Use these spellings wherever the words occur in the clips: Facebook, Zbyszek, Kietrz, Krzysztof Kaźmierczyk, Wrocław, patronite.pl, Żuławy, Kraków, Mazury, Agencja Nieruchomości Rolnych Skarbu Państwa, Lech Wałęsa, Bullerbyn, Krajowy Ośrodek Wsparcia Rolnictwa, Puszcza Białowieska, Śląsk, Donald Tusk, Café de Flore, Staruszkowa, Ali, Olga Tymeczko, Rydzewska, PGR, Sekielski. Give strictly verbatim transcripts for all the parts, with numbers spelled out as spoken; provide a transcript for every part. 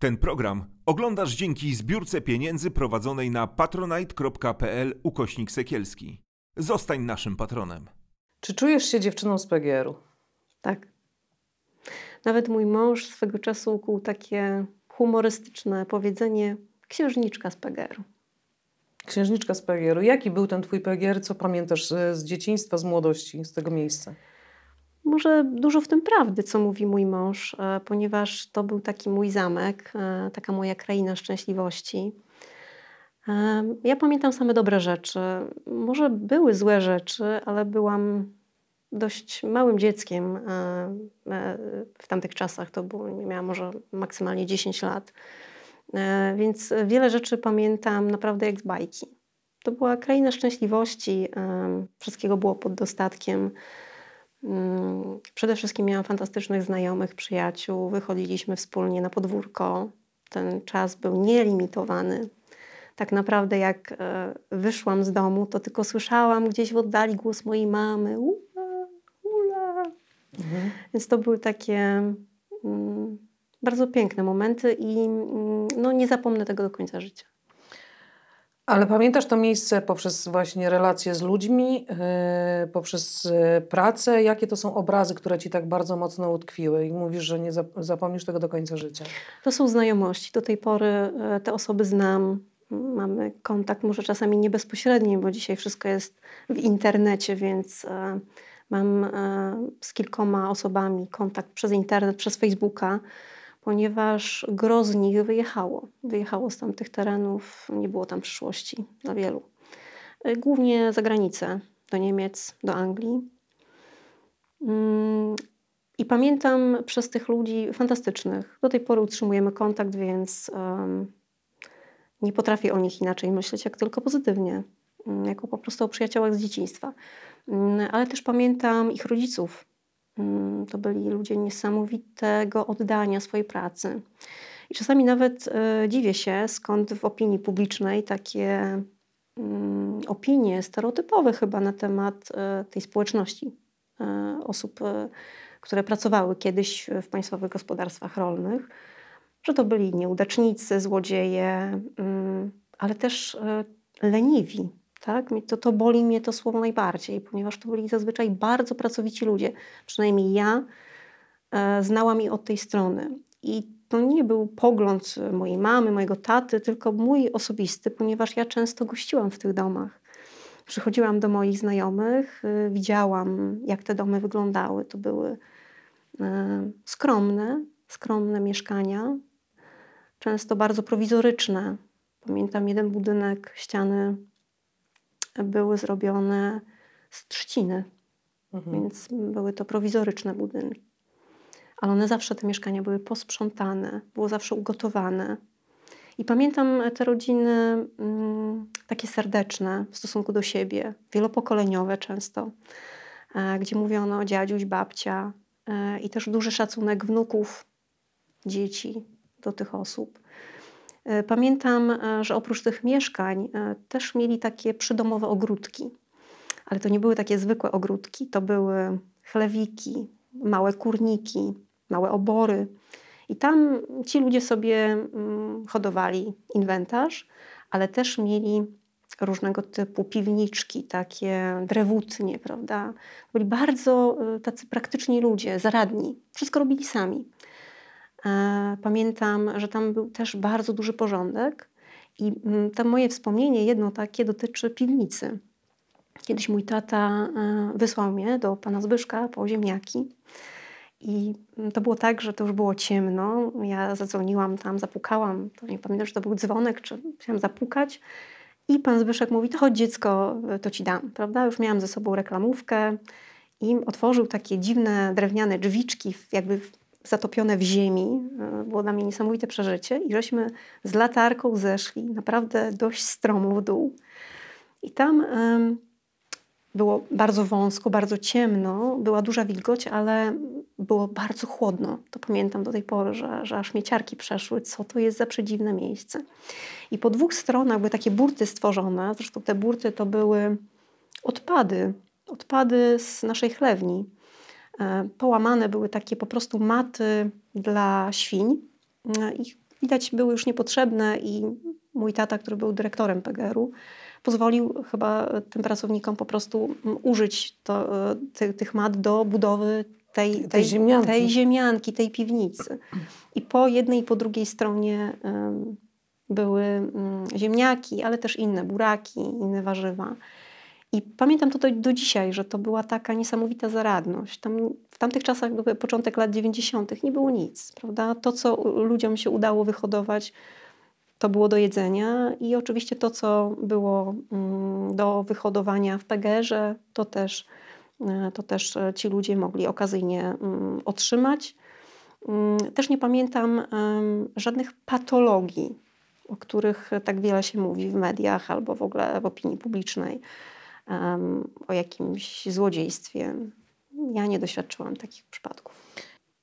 Ten program oglądasz dzięki zbiórce pieniędzy prowadzonej na patronite.pl ukośnik Sekielski. Zostań naszym patronem. Czy czujesz się dziewczyną z P G R-u? Tak. Nawet mój mąż swego czasu ukuł takie humorystyczne powiedzenie: księżniczka z P G R-u. Księżniczka z P G R-u. Jaki był ten twój P G R? Co pamiętasz z dzieciństwa, z młodości, z tego miejsca? Może dużo w tym prawdy, co mówi mój mąż, ponieważ to był taki mój zamek, taka moja kraina szczęśliwości. Ja pamiętam same dobre rzeczy. Może były złe rzeczy, ale byłam dość małym dzieckiem w tamtych czasach. To było, miałam może maksymalnie dziesięć lat. Więc wiele rzeczy pamiętam naprawdę jak z bajki. To była kraina szczęśliwości. Wszystkiego było pod dostatkiem. Przede wszystkim miałam fantastycznych znajomych, przyjaciół. Wychodziliśmy wspólnie na podwórko. Ten czas był nielimitowany. Tak naprawdę jak wyszłam z domu, to tylko słyszałam gdzieś w oddali głos mojej mamy. Ula, ula. Mhm. Więc to były takie mm, bardzo piękne momenty i mm, no, nie zapomnę tego do końca życia. Ale pamiętasz to miejsce poprzez właśnie relacje z ludźmi, yy, poprzez yy, pracę? Jakie to są obrazy, które ci tak bardzo mocno utkwiły i mówisz, że nie zap- zapomnisz tego do końca życia? To są znajomości. Do tej pory yy, te osoby znam. Mamy kontakt, może czasami nie bezpośredni, bo dzisiaj wszystko jest w internecie, więc e, mam e, z kilkoma osobami kontakt przez internet, przez Facebooka, ponieważ gro z nich wyjechało. Wyjechało z tamtych terenów, nie było tam przyszłości dla wielu. E, głównie za granicę, do Niemiec, do Anglii. Mm. I pamiętam przez tych ludzi fantastycznych. Do tej pory utrzymujemy kontakt, więc... Um, Nie potrafię o nich inaczej myśleć, jak tylko pozytywnie. Jako po prostu o przyjaciołach z dzieciństwa. Ale też pamiętam ich rodziców. To byli ludzie niesamowitego oddania swojej pracy. I czasami nawet dziwię się, skąd w opinii publicznej takie opinie stereotypowe chyba na temat tej społeczności osób, które pracowały kiedyś w państwowych gospodarstwach rolnych. Że to byli nieudacznicy, złodzieje, ale też leniwi. Tak? To, to boli mnie to słowo najbardziej, ponieważ to byli zazwyczaj bardzo pracowici ludzie. Przynajmniej ja znałam ich od tej strony. I to nie był pogląd mojej mamy, mojego taty, tylko mój osobisty, ponieważ ja często gościłam w tych domach. Przychodziłam do moich znajomych, widziałam, jak te domy wyglądały. To były skromne, skromne mieszkania. Często bardzo prowizoryczne. Pamiętam jeden budynek, ściany były zrobione z trzciny, mhm. więc były to prowizoryczne budynki. Ale one zawsze, te mieszkania były posprzątane, było zawsze ugotowane. I pamiętam te rodziny mm, takie serdeczne w stosunku do siebie, wielopokoleniowe często, e, gdzie mówiono dziadziuś, babcia e, i też duży szacunek wnuków, dzieci do tych osób. Pamiętam, że oprócz tych mieszkań też mieli takie przydomowe ogródki. Ale to nie były takie zwykłe ogródki. To były chlewiki, małe kurniki, małe obory. I tam ci ludzie sobie hodowali inwentarz, ale też mieli różnego typu piwniczki, takie drewutnie, prawda? Byli bardzo tacy praktyczni ludzie, zaradni. Wszystko robili sami. Pamiętam, że tam był też bardzo duży porządek i to moje wspomnienie jedno takie dotyczy piwnicy. Kiedyś mój tata wysłał mnie do pana Zbyszka po ziemniaki i to było tak, że to już było ciemno. Ja zadzwoniłam tam, zapukałam, to nie pamiętam, czy to był dzwonek, czy chciałam zapukać i pan Zbyszek mówi: to chodź dziecko, to ci dam, prawda? Już miałam ze sobą reklamówkę i otworzył takie dziwne drewniane drzwiczki jakby zatopione w ziemi. Było dla mnie niesamowite przeżycie i żeśmy z latarką zeszli naprawdę dość stromo w dół. I tam y, było bardzo wąsko, bardzo ciemno, była duża wilgoć, ale było bardzo chłodno. To pamiętam do tej pory, że, że aż mnie ciarki przeszły, co to jest za przedziwne miejsce. I po dwóch stronach były takie burty stworzone, zresztą te burty to były odpady, odpady z naszej chlewni. Połamane były takie po prostu maty dla świń i widać były już niepotrzebne i mój tata, który był dyrektorem P G R-u, pozwolił chyba tym pracownikom po prostu użyć to, ty, tych mat do budowy tej, tej, tej, ziemianki. tej ziemianki, tej piwnicy. I po jednej i po drugiej stronie um, były um, ziemniaki, ale też inne buraki, inne warzywa. I pamiętam to do, do dzisiaj, że to była taka niesamowita zaradność. Tam, w tamtych czasach, początek lat dziewięćdziesiątych, nie było nic, prawda? To, co ludziom się udało wyhodować, to było do jedzenia i oczywiście to, co było do wyhodowania w P G R-ze, to też, to też ci ludzie mogli okazyjnie otrzymać. Też nie pamiętam żadnych patologii, o których tak wiele się mówi w mediach albo w ogóle w opinii publicznej, o jakimś złodziejstwie. Ja nie doświadczyłam takich przypadków.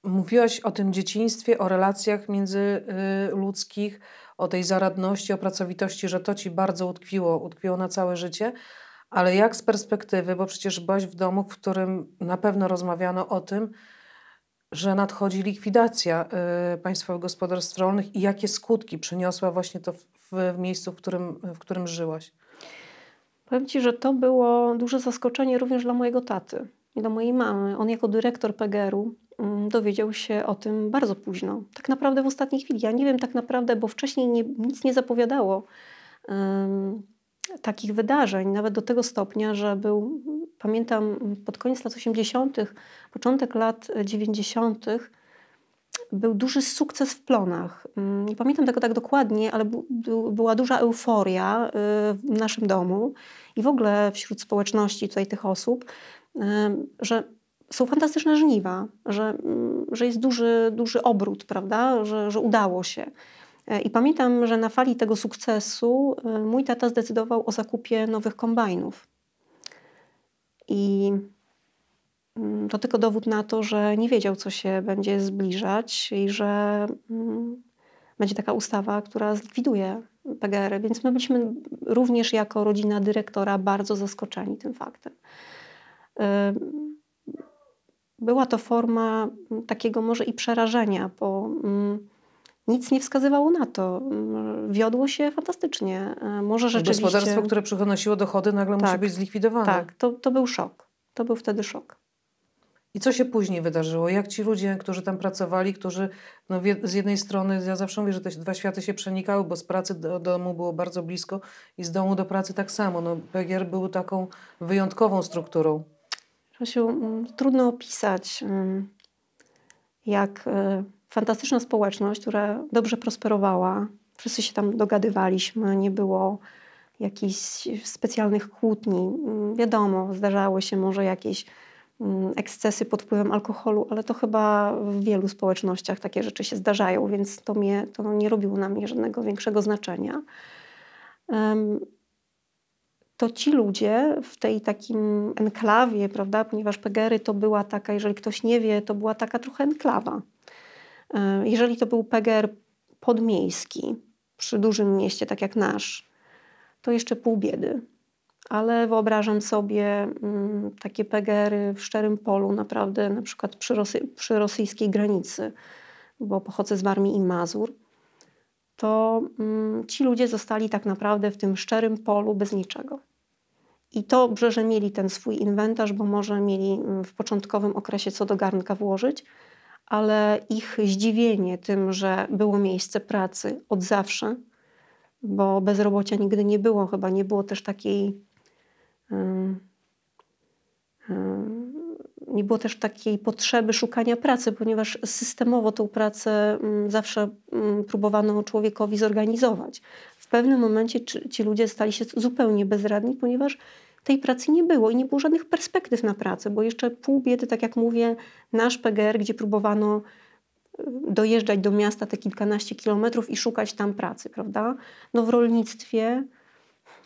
Mówiłaś o tym dzieciństwie, o relacjach międzyludzkich, o tej zaradności, o pracowitości, że to ci bardzo utkwiło, utkwiło na całe życie. Ale jak z perspektywy, bo przecież byłaś w domu, w którym na pewno rozmawiano o tym, że nadchodzi likwidacja y, Państwowych Gospodarstw Rolnych i jakie skutki przyniosła właśnie to w, w, w miejscu, w którym, w którym żyłaś? Powiem Ci, że to było duże zaskoczenie również dla mojego taty i dla mojej mamy. On jako dyrektor P G R-u dowiedział się o tym bardzo późno. Tak naprawdę w ostatniej chwili. Ja nie wiem tak naprawdę, bo wcześniej nie, nic nie zapowiadało um, takich wydarzeń, nawet do tego stopnia, że był, pamiętam, pod koniec lat osiemdziesiątych, początek lat dziewięćdziesiątych był duży sukces w plonach. Um, nie pamiętam tego tak dokładnie, ale bu, bu, była duża euforia y, w naszym domu i w ogóle wśród społeczności tutaj tych osób, y, że są fantastyczne żniwa, że, że jest duży, duży obrót, prawda? Że, że udało się. I pamiętam, że na fali tego sukcesu mój tata zdecydował o zakupie nowych kombajnów. I to tylko dowód na to, że nie wiedział, co się będzie zbliżać i że będzie taka ustawa, która zlikwiduje P G R. Więc my byliśmy również jako rodzina dyrektora bardzo zaskoczeni tym faktem. Była to forma takiego może i przerażenia, bo nic nie wskazywało na to. Wiodło się fantastycznie. Może rzeczywiście... Gospodarstwo, które przynosiło dochody, nagle tak, musi być zlikwidowane. Tak, to, to był szok. To był wtedy szok. I co się później wydarzyło? Jak ci ludzie, którzy tam pracowali, którzy no, z jednej strony, ja zawsze mówię, że te dwa światy się przenikały, bo z pracy do domu było bardzo blisko i z domu do pracy tak samo. No, P G R był taką wyjątkową strukturą. Czasiu, trudno opisać, jak fantastyczna społeczność, która dobrze prosperowała. Wszyscy się tam dogadywaliśmy, nie było jakichś specjalnych kłótni. Wiadomo, zdarzały się może jakieś ekscesy pod wpływem alkoholu, ale to chyba w wielu społecznościach takie rzeczy się zdarzają, więc to, mnie, to nie robiło na mnie żadnego większego znaczenia. Um, to ci ludzie w tej takim enklawie, prawda, ponieważ P G R-y to była taka, jeżeli ktoś nie wie, to była taka trochę enklawa. Jeżeli to był P G R podmiejski przy dużym mieście, tak jak nasz, to jeszcze pół biedy. Ale wyobrażam sobie um, takie P G R-y w szczerym polu, naprawdę na przykład przy, Rosy- przy rosyjskiej granicy, bo pochodzę z Warmii i Mazur, to um, ci ludzie zostali tak naprawdę w tym szczerym polu bez niczego. I to dobrze, że mieli ten swój inwentarz, bo może mieli w początkowym okresie co do garnka włożyć, ale ich zdziwienie tym, że było miejsce pracy od zawsze, bo bezrobocia nigdy nie było, chyba nie było też takiej um, um, nie było też takiej potrzeby szukania pracy, ponieważ systemowo tą pracę zawsze próbowano człowiekowi zorganizować. W pewnym momencie ci ludzie stali się zupełnie bezradni, ponieważ tej pracy nie było i nie było żadnych perspektyw na pracę, bo jeszcze pół biedy, tak jak mówię, nasz P G R, gdzie próbowano dojeżdżać do miasta te kilkanaście kilometrów i szukać tam pracy, prawda? No w rolnictwie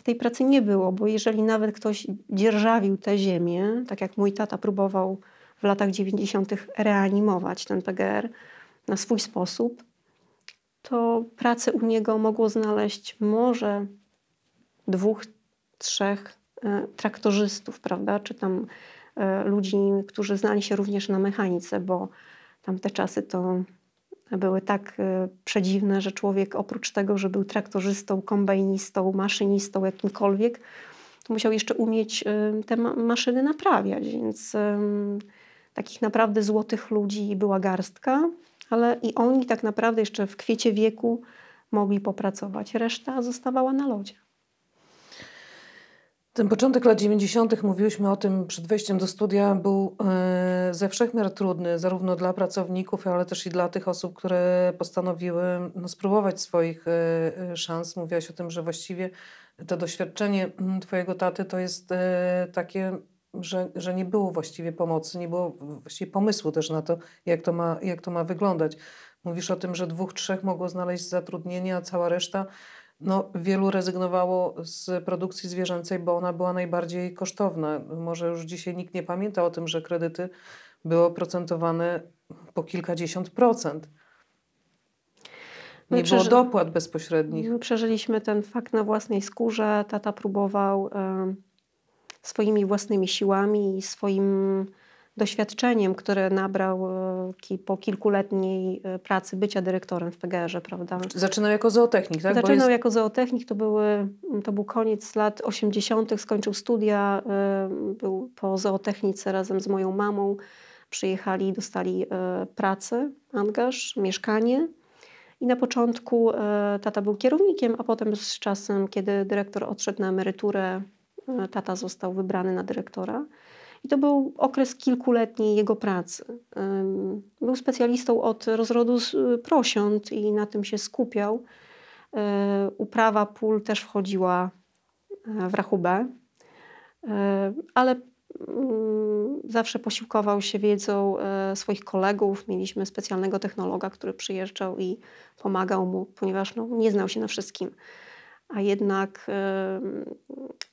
tej pracy nie było, bo jeżeli nawet ktoś dzierżawił tę ziemię, tak jak mój tata próbował w latach dziewięćdziesiątych reanimować ten P G R na swój sposób, to pracę u niego mogło znaleźć może dwóch, trzech traktorzystów, prawda? Czy tam ludzi, którzy znali się również na mechanice, bo tamte czasy to były tak przedziwne, że człowiek oprócz tego, że był traktorzystą, kombajnistą, maszynistą, jakimkolwiek, to musiał jeszcze umieć te maszyny naprawiać. Więc takich naprawdę złotych ludzi była garstka, ale i oni tak naprawdę jeszcze w kwiecie wieku mogli popracować. Reszta zostawała na lodzie. Ten początek lat dziewięćdziesiątych, mówiłyśmy o tym przed wejściem do studia, był ze wszech miar trudny, zarówno dla pracowników, ale też i dla tych osób, które postanowiły no, spróbować swoich szans. Mówiłaś o tym, że właściwie to doświadczenie twojego taty to jest takie, że, że nie było właściwie pomocy, nie było właściwie pomysłu też na to, jak to ma, jak to ma wyglądać. Mówisz o tym, że dwóch, trzech mogło znaleźć zatrudnienie, a cała reszta no, wielu rezygnowało z produkcji zwierzęcej, bo ona była najbardziej kosztowna. Może już dzisiaj nikt nie pamięta o tym, że kredyty były oprocentowane po kilkadziesiąt procent. Nie przeży... było dopłat bezpośrednich. My przeżyliśmy ten fakt na własnej skórze. Tata próbował y, swoimi własnymi siłami i swoim doświadczeniem, które nabrał po kilkuletniej pracy bycia dyrektorem w P G R ze, prawda? Zaczynał jako zootechnik, tak? Zaczynał Bo jest... jako zootechnik, to, były, to był koniec lat osiemdziesiątych, skończył studia, był po zootechnice razem z moją mamą, przyjechali i dostali pracę, angaż, mieszkanie i na początku tata był kierownikiem, a potem z czasem, kiedy dyrektor odszedł na emeryturę, tata został wybrany na dyrektora. I to był okres kilkuletniej jego pracy. Był specjalistą od rozrodu prosiąt i na tym się skupiał. Uprawa pól też wchodziła w rachubę, ale zawsze posiłkował się wiedzą swoich kolegów. Mieliśmy specjalnego technologa, który przyjeżdżał i pomagał mu, ponieważ no, nie znał się na wszystkim. A jednak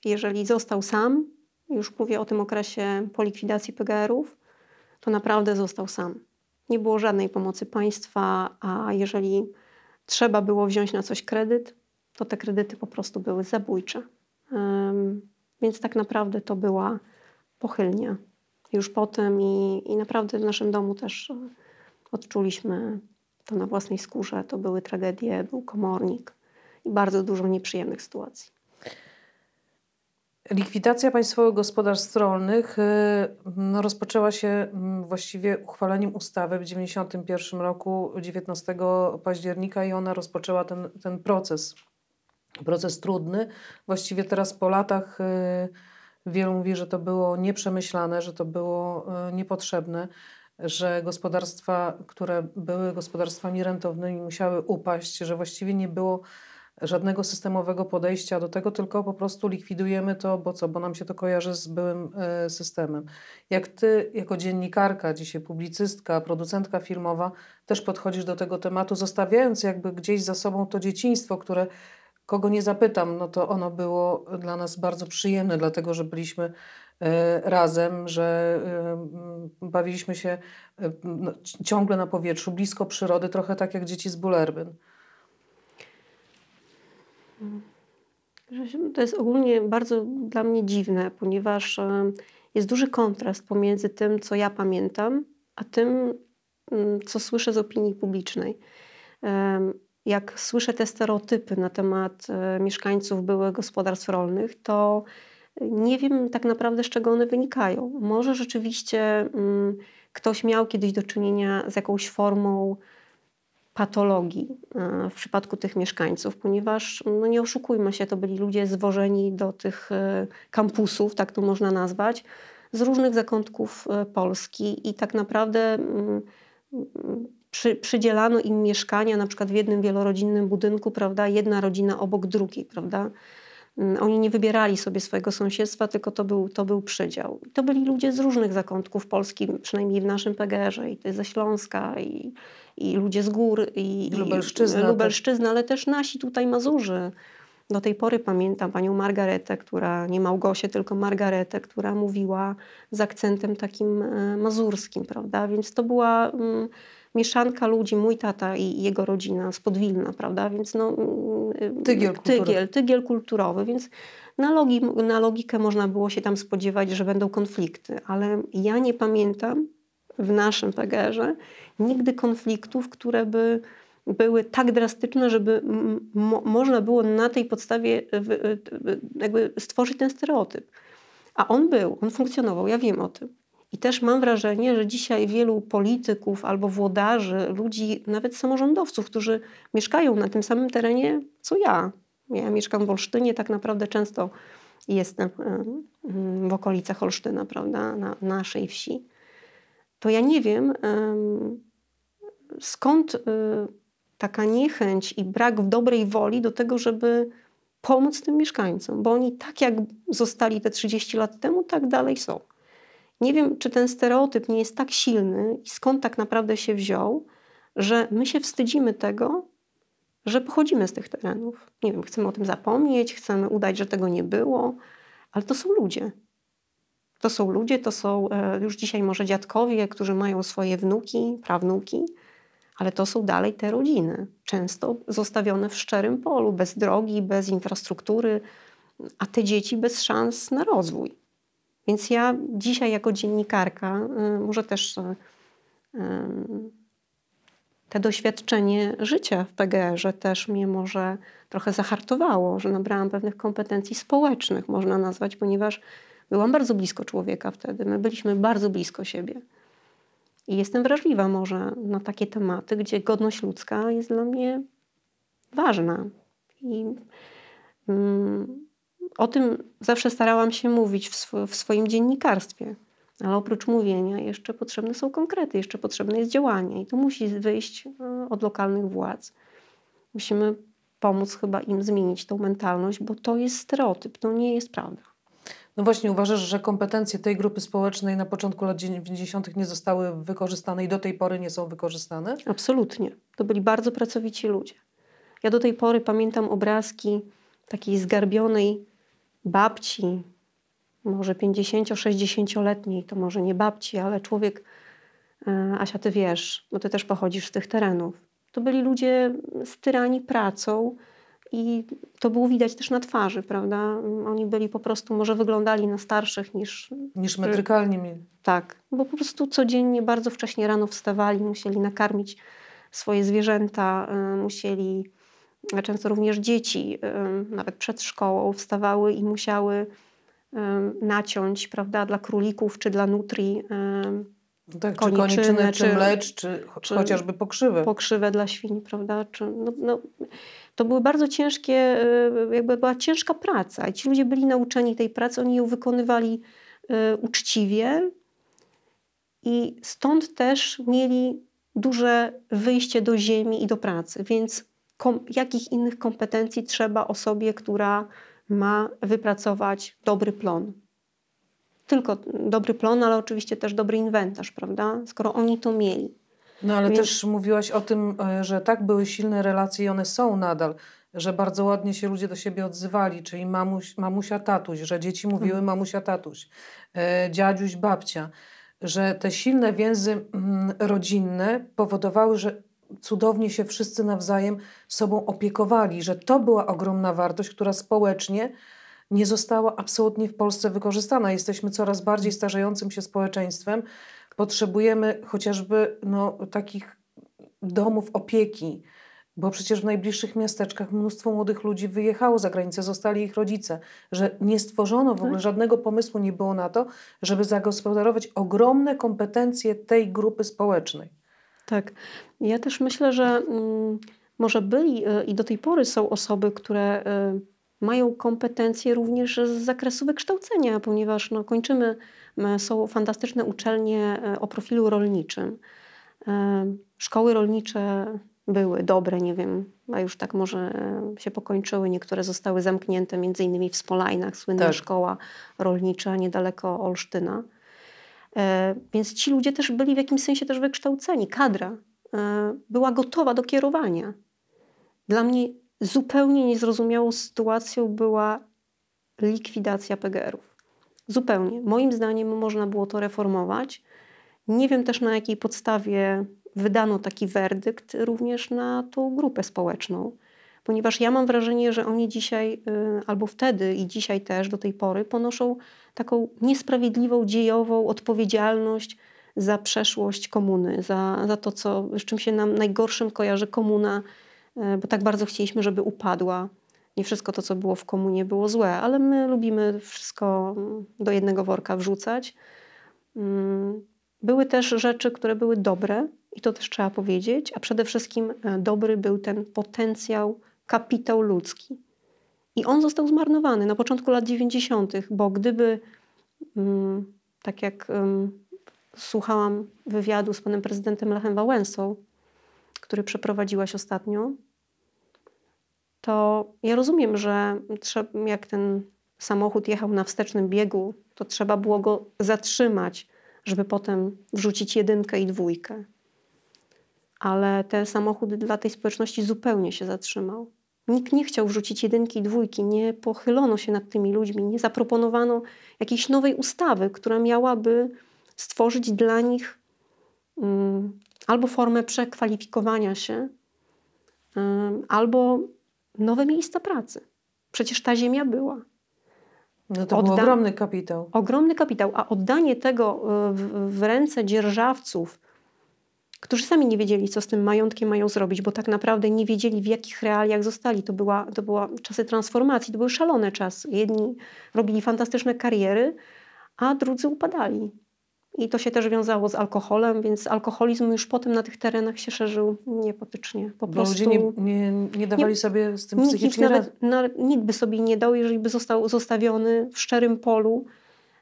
jeżeli został sam, już mówię o tym okresie po likwidacji P G R ów, to naprawdę został sam. Nie było żadnej pomocy państwa, a jeżeli trzeba było wziąć na coś kredyt, to te kredyty po prostu były zabójcze. Um, więc tak naprawdę to była pochylnia już potem i, i naprawdę w naszym domu też odczuliśmy to na własnej skórze. To były tragedie, był komornik i bardzo dużo nieprzyjemnych sytuacji. Likwidacja państwowych gospodarstw rolnych no, rozpoczęła się właściwie uchwaleniem ustawy w dziewięćdziesiątym pierwszym roku, dziewiętnastego października, i ona rozpoczęła ten, ten proces. Proces trudny. Właściwie teraz po latach wielu mówi, że to było nieprzemyślane, że to było niepotrzebne, że gospodarstwa, które były gospodarstwami rentownymi, musiały upaść, że właściwie nie było żadnego systemowego podejścia do tego, tylko po prostu likwidujemy to, bo co, bo nam się to kojarzy z byłym systemem. Jak ty, jako dziennikarka, dzisiaj publicystka, producentka filmowa, też podchodzisz do tego tematu, zostawiając jakby gdzieś za sobą to dzieciństwo, które, kogo nie zapytam, no to ono było dla nas bardzo przyjemne, dlatego że byliśmy razem, że bawiliśmy się ciągle na powietrzu, blisko przyrody, trochę tak jak dzieci z Bullerbyn. To jest ogólnie bardzo dla mnie dziwne, ponieważ jest duży kontrast pomiędzy tym, co ja pamiętam, a tym, co słyszę z opinii publicznej. Jak słyszę te stereotypy na temat mieszkańców byłych gospodarstw rolnych, to nie wiem tak naprawdę, z czego one wynikają. Może rzeczywiście ktoś miał kiedyś do czynienia z jakąś formą patologii w przypadku tych mieszkańców, ponieważ, no nie oszukujmy się, to byli ludzie zwożeni do tych kampusów, tak to można nazwać, z różnych zakątków Polski i tak naprawdę przy, przydzielano im mieszkania, na przykład w jednym wielorodzinnym budynku, prawda, jedna rodzina obok drugiej, prawda. Oni nie wybierali sobie swojego sąsiedztwa, tylko to był, to był przydział. I to byli ludzie z różnych zakątków Polski, przynajmniej w naszym P G R ze, i ze Śląska, i, i ludzie z gór, i, i Lubelszczyzna, i Lubelszczyzna, ale też nasi tutaj Mazurzy. Do tej pory pamiętam panią Margaretę, która, nie Małgosię, tylko Margaretę, która mówiła z akcentem takim mazurskim, prawda? Więc to była mm, mieszanka ludzi, mój tata i jego rodzina z Podwilna, prawda? Więc no, tygiel, tygiel, tygiel kulturowy, więc na, logi, na logikę można było się tam spodziewać, że będą konflikty, ale ja nie pamiętam w naszym P G R ze nigdy konfliktów, które by były tak drastyczne, żeby mo- można było na tej podstawie w- jakby stworzyć ten stereotyp. A on był, on funkcjonował, ja wiem o tym. I też mam wrażenie, że dzisiaj wielu polityków albo włodarzy, ludzi, nawet samorządowców, którzy mieszkają na tym samym terenie, co ja. Ja mieszkam w Olsztynie, tak naprawdę często jestem w okolicach Olsztyna, prawda, na naszej wsi. To ja nie wiem, skąd taka niechęć i brak dobrej woli do tego, żeby pomóc tym mieszkańcom, bo oni tak jak zostali te trzydzieści lat temu, tak dalej są. Nie wiem, czy ten stereotyp nie jest tak silny i skąd tak naprawdę się wziął, że my się wstydzimy tego, że pochodzimy z tych terenów. Nie wiem, chcemy o tym zapomnieć, chcemy udać, że tego nie było, ale to są ludzie. To są ludzie, to są już dzisiaj może dziadkowie, którzy mają swoje wnuki, prawnuki, ale to są dalej te rodziny, często zostawione w szczerym polu, bez drogi, bez infrastruktury, a te dzieci bez szans na rozwój. Więc ja dzisiaj jako dziennikarka może też te doświadczenie życia w P G R ze też mnie może trochę zahartowało, że nabrałam pewnych kompetencji społecznych, można nazwać, ponieważ byłam bardzo blisko człowieka wtedy. My byliśmy bardzo blisko siebie. I jestem wrażliwa może na takie tematy, gdzie godność ludzka jest dla mnie ważna. I mm, o tym zawsze starałam się mówić w, sw- w swoim dziennikarstwie. Ale oprócz mówienia jeszcze potrzebne są konkrety, jeszcze potrzebne jest działanie. I to musi wyjść od lokalnych władz. Musimy pomóc chyba im zmienić tą mentalność, bo to jest stereotyp, to nie jest prawda. No właśnie, uważasz, że kompetencje tej grupy społecznej na początku lat dziewięćdziesiątych nie zostały wykorzystane i do tej pory nie są wykorzystane? Absolutnie. To byli bardzo pracowici ludzie. Ja do tej pory pamiętam obrazki takiej zgarbionej babci, może pięćdziesięcio-sześćdziesięcioletniej, to może nie babci, ale człowiek, Asia, ty wiesz, bo ty też pochodzisz z tych terenów. To byli ludzie styrani pracą i to było widać też na twarzy, prawda? Oni byli po prostu, może wyglądali na starszych niż... Niż metrykalnie mieli. Tak, bo po prostu codziennie bardzo wcześnie rano wstawali, musieli nakarmić swoje zwierzęta, musieli, często również dzieci, nawet przed szkołą wstawały i musiały naciąć, prawda, dla królików czy dla nutrii no tak, koniczyny, czy koniczyny, czy mlecz, czy, czy chociażby pokrzywę. Pokrzywę dla świń, prawda? Czy, no, no, to były bardzo ciężkie, jakby była ciężka praca i ci ludzie byli nauczeni tej pracy, oni ją wykonywali y, uczciwie i stąd też mieli duże wyjście do ziemi i do pracy, więc kom, jakich innych kompetencji trzeba osobie, która ma wypracować dobry plon. Tylko dobry plon, ale oczywiście też dobry inwentarz, prawda? Skoro oni to mieli. No ale Więc... też mówiłaś o tym, że tak były silne relacje i one są nadal, że bardzo ładnie się ludzie do siebie odzywali, czyli mamuś, mamusia, tatuś, że dzieci mówiły mhm. mamusia, tatuś, e, dziadziuś, babcia, że te silne więzy mm, rodzinne powodowały, że cudownie się wszyscy nawzajem sobą opiekowali, że to była ogromna wartość, która społecznie nie została absolutnie w Polsce wykorzystana. Jesteśmy coraz bardziej starzejącym się społeczeństwem. Potrzebujemy chociażby no, takich domów opieki, bo przecież w najbliższych miasteczkach mnóstwo młodych ludzi wyjechało za granicę, zostali ich rodzice, że nie stworzono w ogóle, żadnego pomysłu nie było na to, żeby zagospodarować ogromne kompetencje tej grupy społecznej. Tak. Ja też myślę, że y, może byli y, i do tej pory są osoby, które y, mają kompetencje również z zakresu wykształcenia, ponieważ no, kończymy, y, są fantastyczne uczelnie y, o profilu rolniczym. Y, szkoły rolnicze były dobre, nie wiem, a już tak może y, się pokończyły. Niektóre zostały zamknięte, między innymi w Spolajnach, słynna tak. szkoła rolnicza niedaleko Olsztyna. Więc ci ludzie też byli w jakimś sensie też wykształceni. Kadra była gotowa do kierowania. Dla mnie zupełnie niezrozumiałą sytuacją była likwidacja P G R ów. Zupełnie. Moim zdaniem można było to reformować. Nie wiem też, na jakiej podstawie wydano taki werdykt również na tą grupę społeczną. Ponieważ ja mam wrażenie, że oni dzisiaj, albo wtedy i dzisiaj też do tej pory ponoszą taką niesprawiedliwą, dziejową odpowiedzialność za przeszłość komuny, za, za to, co, z czym się nam najgorszym kojarzy komuna, bo tak bardzo chcieliśmy, żeby upadła. Nie wszystko to, co było w komunie, było złe, ale my lubimy wszystko do jednego worka wrzucać. Były też rzeczy, które były dobre i to też trzeba powiedzieć, a przede wszystkim dobry był ten potencjał, kapitał ludzki. I on został zmarnowany na początku lat dziewięćdziesiątych, bo gdyby, tak jak słuchałam wywiadu z panem prezydentem Lechem Wałęsą, który przeprowadziłaś ostatnio, to ja rozumiem, że jak ten samochód jechał na wstecznym biegu, to trzeba było go zatrzymać, żeby potem wrzucić jedynkę i dwójkę. Ale ten samochód dla tej społeczności zupełnie się zatrzymał. Nikt nie chciał wrzucić jedynki i dwójki, nie pochylono się nad tymi ludźmi, nie zaproponowano jakiejś nowej ustawy, która miałaby stworzyć dla nich um, albo formę przekwalifikowania się, um, albo nowe miejsca pracy. Przecież ta ziemia była. No to był Odda- ogromny kapitał. Ogromny kapitał, a oddanie tego w, w ręce dzierżawców, którzy sami nie wiedzieli, co z tym majątkiem mają zrobić, bo tak naprawdę nie wiedzieli, w jakich realiach zostali. To była, to była czasy transformacji, to były szalone czasy. Jedni robili fantastyczne kariery, a drudzy upadali. I to się też wiązało z alkoholem, więc alkoholizm już potem na tych terenach się szerzył niepotycznie. Po bo prostu ludzie nie, nie, nie dawali nie, sobie z tym nikt psychicznie rady. Nikt by sobie nie dał, jeżeli by został zostawiony w szczerym polu.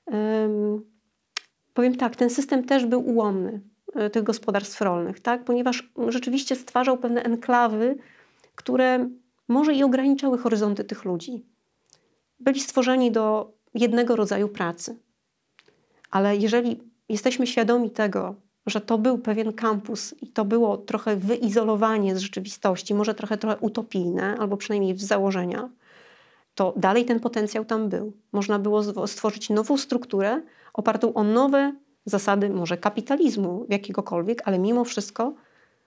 Um, powiem tak, ten system też był ułomny tych gospodarstw rolnych, tak? Ponieważ rzeczywiście stwarzał pewne enklawy, które może i ograniczały horyzonty tych ludzi. Byli stworzeni do jednego rodzaju pracy. Ale jeżeli jesteśmy świadomi tego, że to był pewien kampus i to było trochę wyizolowanie z rzeczywistości, może trochę, trochę utopijne, albo przynajmniej w założeniach, to dalej ten potencjał tam był. Można było stworzyć nową strukturę opartą o nowe zasady może kapitalizmu jakiegokolwiek, ale mimo wszystko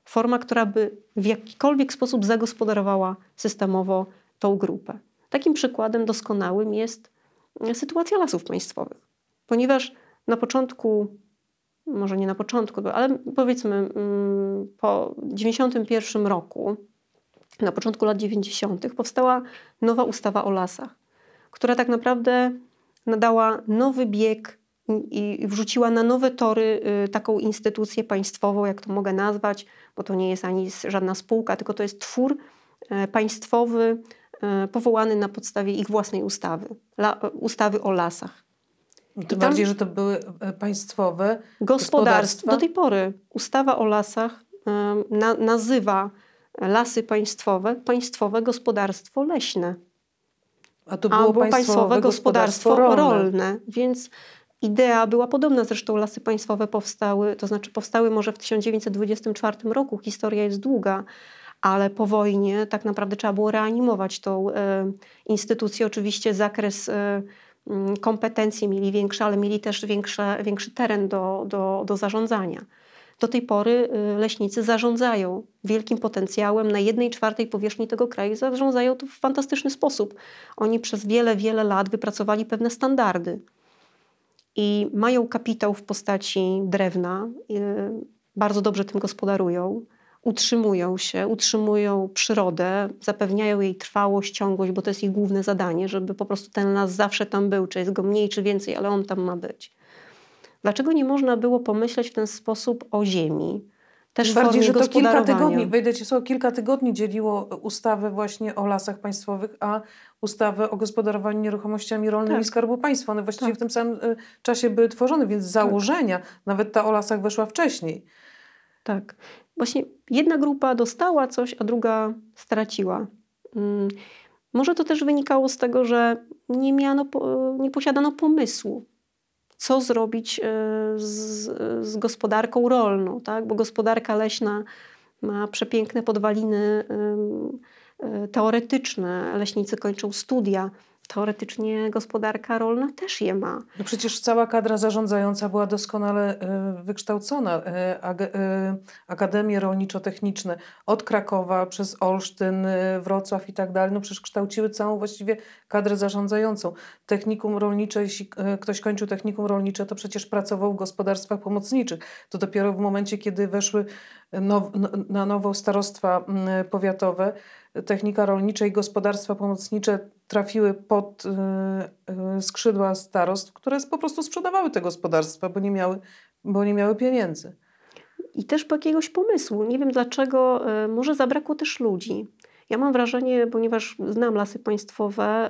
forma, która by w jakikolwiek sposób zagospodarowała systemowo tą grupę. Takim przykładem doskonałym jest sytuacja lasów państwowych, ponieważ na początku, może nie na początku, ale powiedzmy po dziewięćdziesiątym pierwszym roku, na początku lat dziewięćdziesiątych powstała nowa ustawa o lasach, która tak naprawdę nadała nowy bieg i wrzuciła na nowe tory taką instytucję państwową, jak to mogę nazwać, bo to nie jest ani żadna spółka, tylko to jest twór państwowy powołany na podstawie ich własnej ustawy, ustawy o lasach. Tym bardziej, że to były państwowe gospodarstwa. Do tej pory ustawa o lasach na, nazywa lasy państwowe, państwowe gospodarstwo leśne. A to było państwowe, państwowe gospodarstwo, gospodarstwo rolne. rolne. Więc idea była podobna, zresztą lasy państwowe powstały, to znaczy powstały może w tysiąc dziewięćset dwudziestym czwartym roku, historia jest długa, ale po wojnie tak naprawdę trzeba było reanimować tą e, instytucję. Oczywiście zakres e, kompetencje mieli większe, ale mieli też większe, większy teren do, do, do zarządzania. Do tej pory leśnicy zarządzają wielkim potencjałem, na jednej czwartej powierzchni tego kraju zarządzają to w fantastyczny sposób. Oni przez wiele, wiele lat wypracowali pewne standardy i mają kapitał w postaci drewna, bardzo dobrze tym gospodarują, utrzymują się, utrzymują przyrodę, zapewniają jej trwałość, ciągłość, bo to jest ich główne zadanie, żeby po prostu ten las zawsze tam był, czy jest go mniej, czy więcej, ale on tam ma być. Dlaczego nie można było pomyśleć w ten sposób o ziemi? Też bardziej, że to kilka tygodni, wejdę ci w słowo, kilka tygodni dzieliło ustawę właśnie o lasach państwowych, a ustawę o gospodarowaniu nieruchomościami rolnymi tak. Skarbu Państwa. One właściwie tak. w tym samym czasie były tworzone, więc z założenia tak. nawet ta o lasach weszła wcześniej. Tak. Właśnie jedna grupa dostała coś, a druga straciła. Może to też wynikało z tego, że nie miano, nie posiadano pomysłu, co zrobić z, z gospodarką rolną, tak? Bo gospodarka leśna ma przepiękne podwaliny teoretyczne. Leśnicy kończą studia, teoretycznie gospodarka rolna też je ma. No przecież cała kadra zarządzająca była doskonale y, wykształcona. Y, ag, y, akademie rolniczo-techniczne od Krakowa przez Olsztyn, y, Wrocław i tak dalej, no przecież kształciły całą właściwie kadrę zarządzającą. Technikum rolnicze, jeśli y, ktoś kończył technikum rolnicze, to przecież pracował w gospodarstwach pomocniczych. To dopiero w momencie, kiedy weszły now, na nowo starostwa y, powiatowe, technika rolnicza i gospodarstwa pomocnicze trafiły pod y, y, skrzydła starostw, które po prostu sprzedawały te gospodarstwa, bo nie miały, bo nie miały pieniędzy. I też po jakiegoś pomysłu. Nie wiem dlaczego, y, może zabrakło też ludzi. Ja mam wrażenie, ponieważ znam Lasy Państwowe,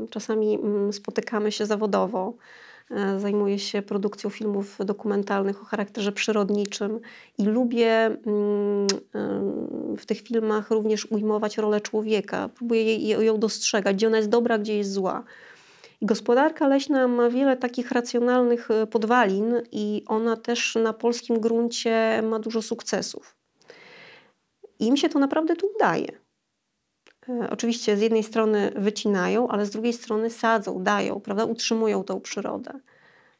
y, czasami y, spotykamy się zawodowo. Zajmuję się produkcją filmów dokumentalnych o charakterze przyrodniczym i lubię w tych filmach również ujmować rolę człowieka. Próbuję ją dostrzegać, gdzie ona jest dobra, gdzie jest zła. I gospodarka leśna ma wiele takich racjonalnych podwalin i ona też na polskim gruncie ma dużo sukcesów. I im się to naprawdę tu udaje. Oczywiście z jednej strony wycinają, ale z drugiej strony sadzą, dają, prawda? Utrzymują tą przyrodę.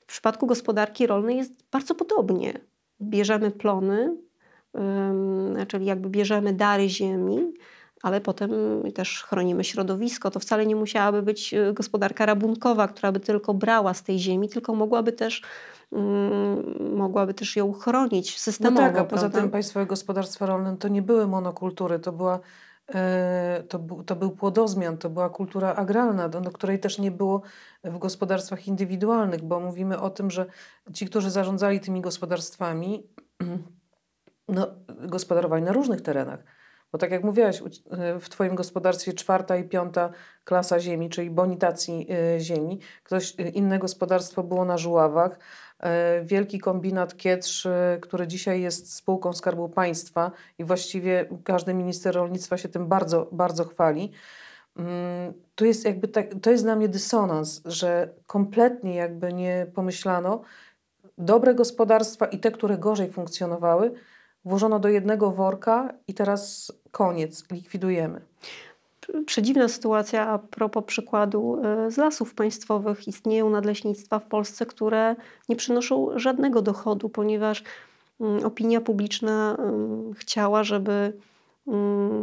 W przypadku gospodarki rolnej jest bardzo podobnie. Bierzemy plony, czyli jakby bierzemy dary ziemi, ale potem też chronimy środowisko. To wcale nie musiałaby być gospodarka rabunkowa, która by tylko brała z tej ziemi, tylko mogłaby też, um, mogłaby też ją chronić systemowo. No tak, a poza prawda? tym państwowe gospodarstwa rolne to nie były monokultury, to była To, to był płodozmian, to była kultura agralna, do, do której też nie było w gospodarstwach indywidualnych, bo mówimy o tym, że ci, którzy zarządzali tymi gospodarstwami, no, gospodarowali na różnych terenach. Bo tak jak mówiłaś, w twoim gospodarstwie czwarta i piąta klasa ziemi, czyli bonitacji ziemi, ktoś inne gospodarstwo było na Żuławach, wielki kombinat Kietrz, który dzisiaj jest spółką Skarbu Państwa i właściwie każdy minister rolnictwa się tym bardzo, bardzo chwali. To jest, jakby tak, to jest dla mnie dysonans, że kompletnie jakby nie pomyślano, dobre gospodarstwa i te, które gorzej funkcjonowały, włożono do jednego worka i teraz koniec, likwidujemy. Przedziwna sytuacja a propos przykładu z Lasów Państwowych. Istnieją nadleśnictwa w Polsce, które nie przynoszą żadnego dochodu, ponieważ opinia publiczna chciała, żeby...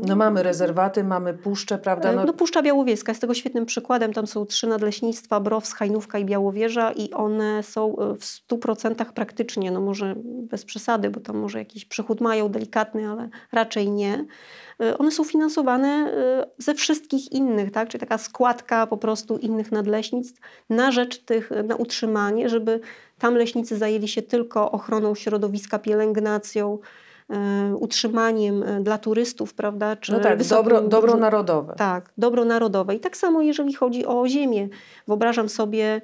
No mamy rezerwaty, mamy puszczę, prawda? No, no Puszcza Białowieska jest tego świetnym przykładem. Tam są trzy nadleśnictwa, Brows, Hajnówka i Białowieża i one są w stu procentach praktycznie, no może bez przesady, bo tam może jakiś przychód mają delikatny, ale raczej nie. One są finansowane ze wszystkich innych, tak? Czyli taka składka po prostu innych nadleśnictw na rzecz tych, na utrzymanie, żeby tam leśnicy zajęli się tylko ochroną środowiska, pielęgnacją, utrzymaniem dla turystów, prawda? Czy no tak, wysokim... dobro, dobro narodowe. Tak, dobro narodowe. I tak samo jeżeli chodzi o ziemię. Wyobrażam sobie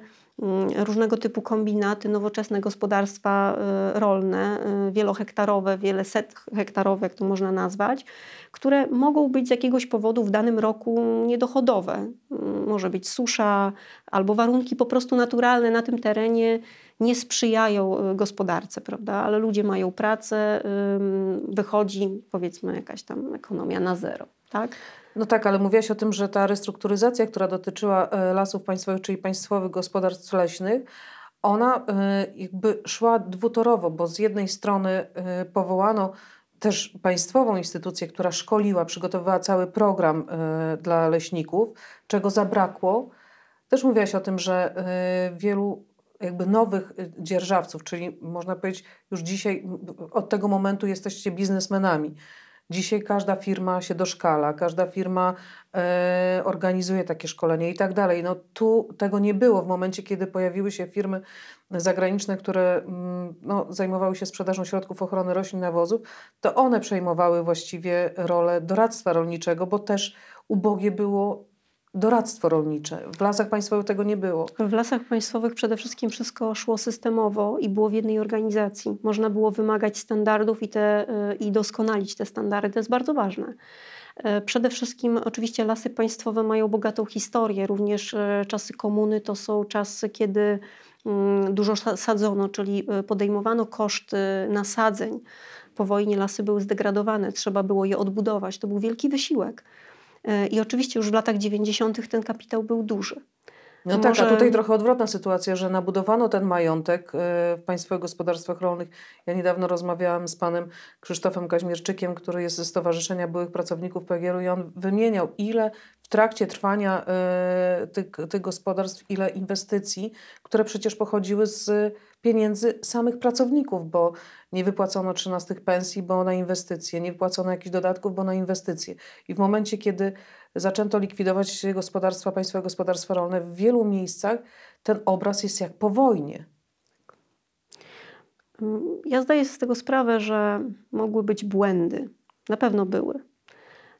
różnego typu kombinaty, nowoczesne gospodarstwa rolne, wielohektarowe, wiele set hektarowe, jak to można nazwać, które mogą być z jakiegoś powodu w danym roku niedochodowe. Może być susza albo warunki po prostu naturalne na tym terenie nie sprzyjają gospodarce, prawda? Ale ludzie mają pracę, wychodzi powiedzmy jakaś tam ekonomia na zero, tak? No tak, ale mówiłaś o tym, że ta restrukturyzacja, która dotyczyła Lasów Państwowych, czyli państwowych gospodarstw leśnych, ona jakby szła dwutorowo, bo z jednej strony powołano też państwową instytucję, która szkoliła, przygotowywała cały program dla leśników, czego zabrakło. Też mówiłaś o tym, że wielu jakby nowych dzierżawców, czyli można powiedzieć już dzisiaj od tego momentu jesteście biznesmenami. Dzisiaj każda firma się doszkala, każda firma e, organizuje takie szkolenie i tak dalej. No tu tego nie było w momencie, kiedy pojawiły się firmy zagraniczne, które mm, no, zajmowały się sprzedażą środków ochrony roślin i nawozów, to one przejmowały właściwie rolę doradztwa rolniczego, bo też ubogie było doradztwo rolnicze. W Lasach Państwowych tego nie było. W Lasach Państwowych przede wszystkim wszystko szło systemowo i było w jednej organizacji. Można było wymagać standardów i, te, i doskonalić te standardy. To jest bardzo ważne. Przede wszystkim oczywiście Lasy Państwowe mają bogatą historię. Również czasy komuny to są czasy, kiedy dużo sadzono, czyli podejmowano koszty nasadzeń. Po wojnie lasy były zdegradowane, trzeba było je odbudować. To był wielki wysiłek. I oczywiście już w latach dziewięćdziesiątych ten kapitał był duży. No Może... tak, a tutaj trochę odwrotna sytuacja, że nabudowano ten majątek w Państwowych Gospodarstwach Rolnych. Ja niedawno rozmawiałam z panem Krzysztofem Kaźmierczykiem, który jest ze Stowarzyszenia Byłych Pracowników P G R-u i on wymieniał, ile w trakcie trwania tych, tych gospodarstw, ile inwestycji, które przecież pochodziły z pieniędzy samych pracowników, bo nie wypłacono trzynastych pensji, bo na inwestycje, nie wypłacono jakichś dodatków, bo na inwestycje. I w momencie, kiedy zaczęto likwidować gospodarstwa, Państwowe Gospodarstwa Rolne, w wielu miejscach ten obraz jest jak po wojnie. Ja zdaję sobie z tego sprawę, że mogły być błędy. Na pewno były.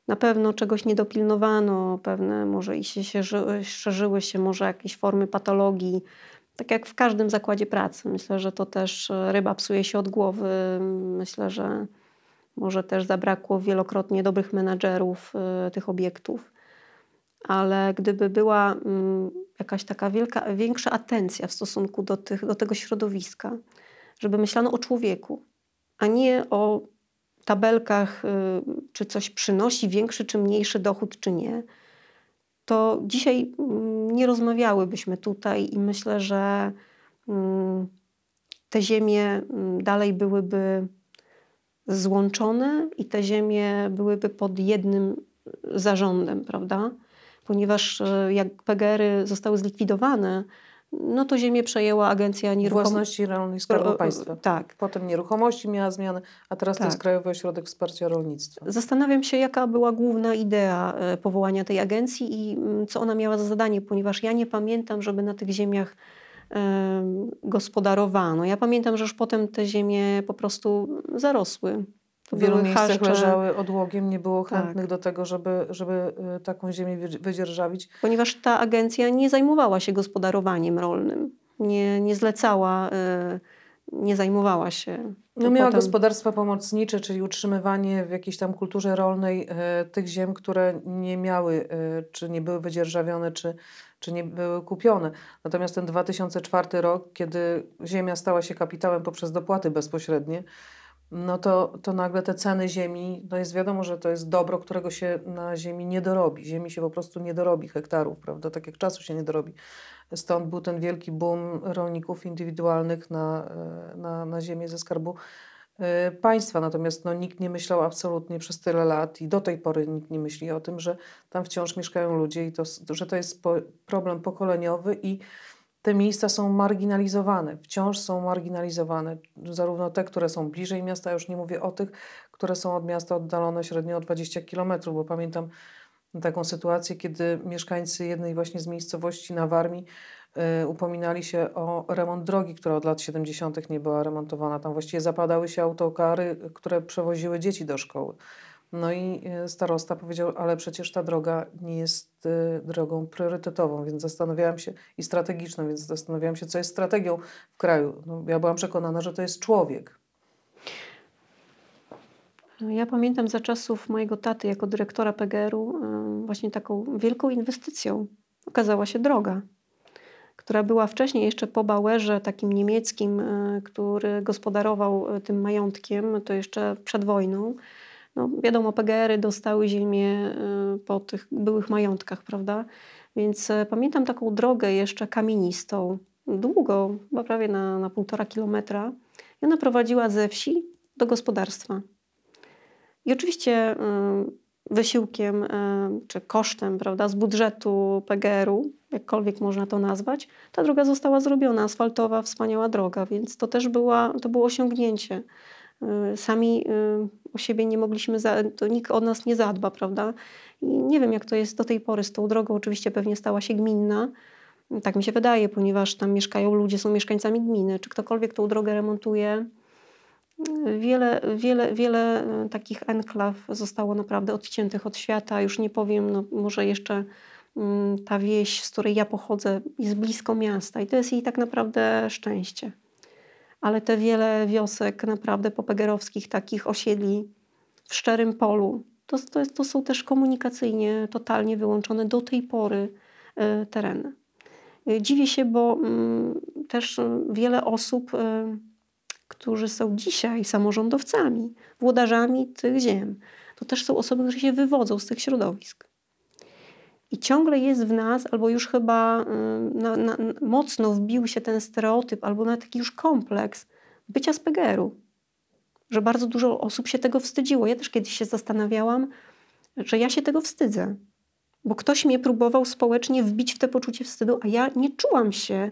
Na pewno czegoś nie dopilnowano, pewne może i się, się szerzyły się może jakieś formy patologii, tak jak w każdym zakładzie pracy. Myślę, że to też ryba psuje się od głowy. Myślę, że może też zabrakło wielokrotnie dobrych menadżerów y, tych obiektów. Ale gdyby była y, jakaś taka wielka, większa atencja w stosunku do, tych, do tego środowiska, żeby myślano o człowieku, a nie o tabelkach, y, czy coś przynosi większy czy mniejszy dochód, czy nie, to dzisiaj y, nie rozmawiałybyśmy tutaj i myślę, że y, te ziemie y, dalej byłyby złączone i te ziemie byłyby pod jednym zarządem, prawda? Ponieważ jak P G R-y zostały zlikwidowane, no to ziemię przejęła Agencja Nieruchomości Rolnych Skarbu Państwa. Tak. Potem nieruchomości miała zmianę, a teraz tak. To jest Krajowy Ośrodek Wsparcia Rolnictwa. Zastanawiam się, jaka była główna idea powołania tej agencji i co ona miała za zadanie, ponieważ ja nie pamiętam, żeby na tych ziemiach gospodarowano. Ja pamiętam, że już potem te ziemie po prostu zarosły. W wielu miejscach leżały odłogiem, nie było chętnych tak. do tego, żeby, żeby taką ziemię wydzierżawić. Ponieważ ta agencja nie zajmowała się gospodarowaniem rolnym. Nie, nie zlecała, nie zajmowała się. No miała potem... gospodarstwa pomocnicze, czyli utrzymywanie w jakiejś tam kulturze rolnej tych ziem, które nie miały, czy nie były wydzierżawione, czy czy nie były kupione. Natomiast ten dwa tysiące czwarty rok, kiedy ziemia stała się kapitałem poprzez dopłaty bezpośrednie, no to, to nagle te ceny ziemi, no jest wiadomo, że to jest dobro, którego się na ziemi nie dorobi. Ziemi się po prostu nie dorobi hektarów, prawda? Tak jak czasu się nie dorobi. Stąd był ten wielki boom rolników indywidualnych na, na, na ziemię ze Skarbu Państwa. Natomiast no, nikt nie myślał absolutnie przez tyle lat i do tej pory nikt nie myśli o tym, że tam wciąż mieszkają ludzie i to, że to jest po, problem pokoleniowy i te miejsca są marginalizowane, wciąż są marginalizowane. Zarówno te, które są bliżej miasta, już nie mówię o tych, które są od miasta oddalone średnio o dwadzieścia kilometrów, bo pamiętam taką sytuację, kiedy mieszkańcy jednej właśnie z miejscowości na Warmii y, upominali się o remont drogi, która od lat siedemdziesiątych nie była remontowana. Tam właściwie zapadały się autokary, które przewoziły dzieci do szkoły. No i starosta powiedział, ale przecież ta droga nie jest y, drogą priorytetową, więc zastanawiałam się i strategiczną, więc zastanawiałam się, co jest strategią w kraju. No, ja byłam przekonana, że to jest człowiek. Ja pamiętam za czasów mojego taty jako dyrektora P G R-u właśnie taką wielką inwestycją okazała się droga, która była wcześniej jeszcze po Bauerze takim niemieckim, który gospodarował tym majątkiem, to jeszcze przed wojną. No, wiadomo, P G R-y dostały ziemię po tych byłych majątkach, prawda? Więc pamiętam taką drogę jeszcze kamienistą, długo, chyba prawie na, na półtora kilometra. I ona prowadziła ze wsi do gospodarstwa. I oczywiście wysiłkiem czy kosztem, prawda, z budżetu P G R-u, jakkolwiek można to nazwać, ta droga została zrobiona, asfaltowa, wspaniała droga, więc to też była, to było osiągnięcie. Sami o siebie nie mogliśmy, za, to nikt od nas nie zadba, prawda? I nie wiem, jak to jest do tej pory z tą drogą, oczywiście pewnie stała się gminna, tak mi się wydaje, ponieważ tam mieszkają ludzie, są mieszkańcami gminy, czy ktokolwiek tą drogę remontuje. Wiele, wiele, wiele takich enklaw zostało naprawdę odciętych od świata. Już nie powiem, no, może jeszcze ta wieś, z której ja pochodzę, jest blisko miasta i to jest jej tak naprawdę szczęście. Ale te wiele wiosek naprawdę popegerowskich, takich osiedli w szczerym polu, to, to, jest, to są też komunikacyjnie totalnie wyłączone do tej pory y, tereny. Dziwię się, bo y, też wiele osób... Y, którzy są dzisiaj samorządowcami, włodarzami tych ziem. To też są osoby, które się wywodzą z tych środowisk. I ciągle jest w nas, albo już chyba na, na, mocno wbił się ten stereotyp, albo na taki już kompleks bycia z P G R-u. Że bardzo dużo osób się tego wstydziło. Ja też kiedyś się zastanawiałam, że ja się tego wstydzę. Bo ktoś mnie próbował społecznie wbić w te poczucie wstydu, a ja nie czułam się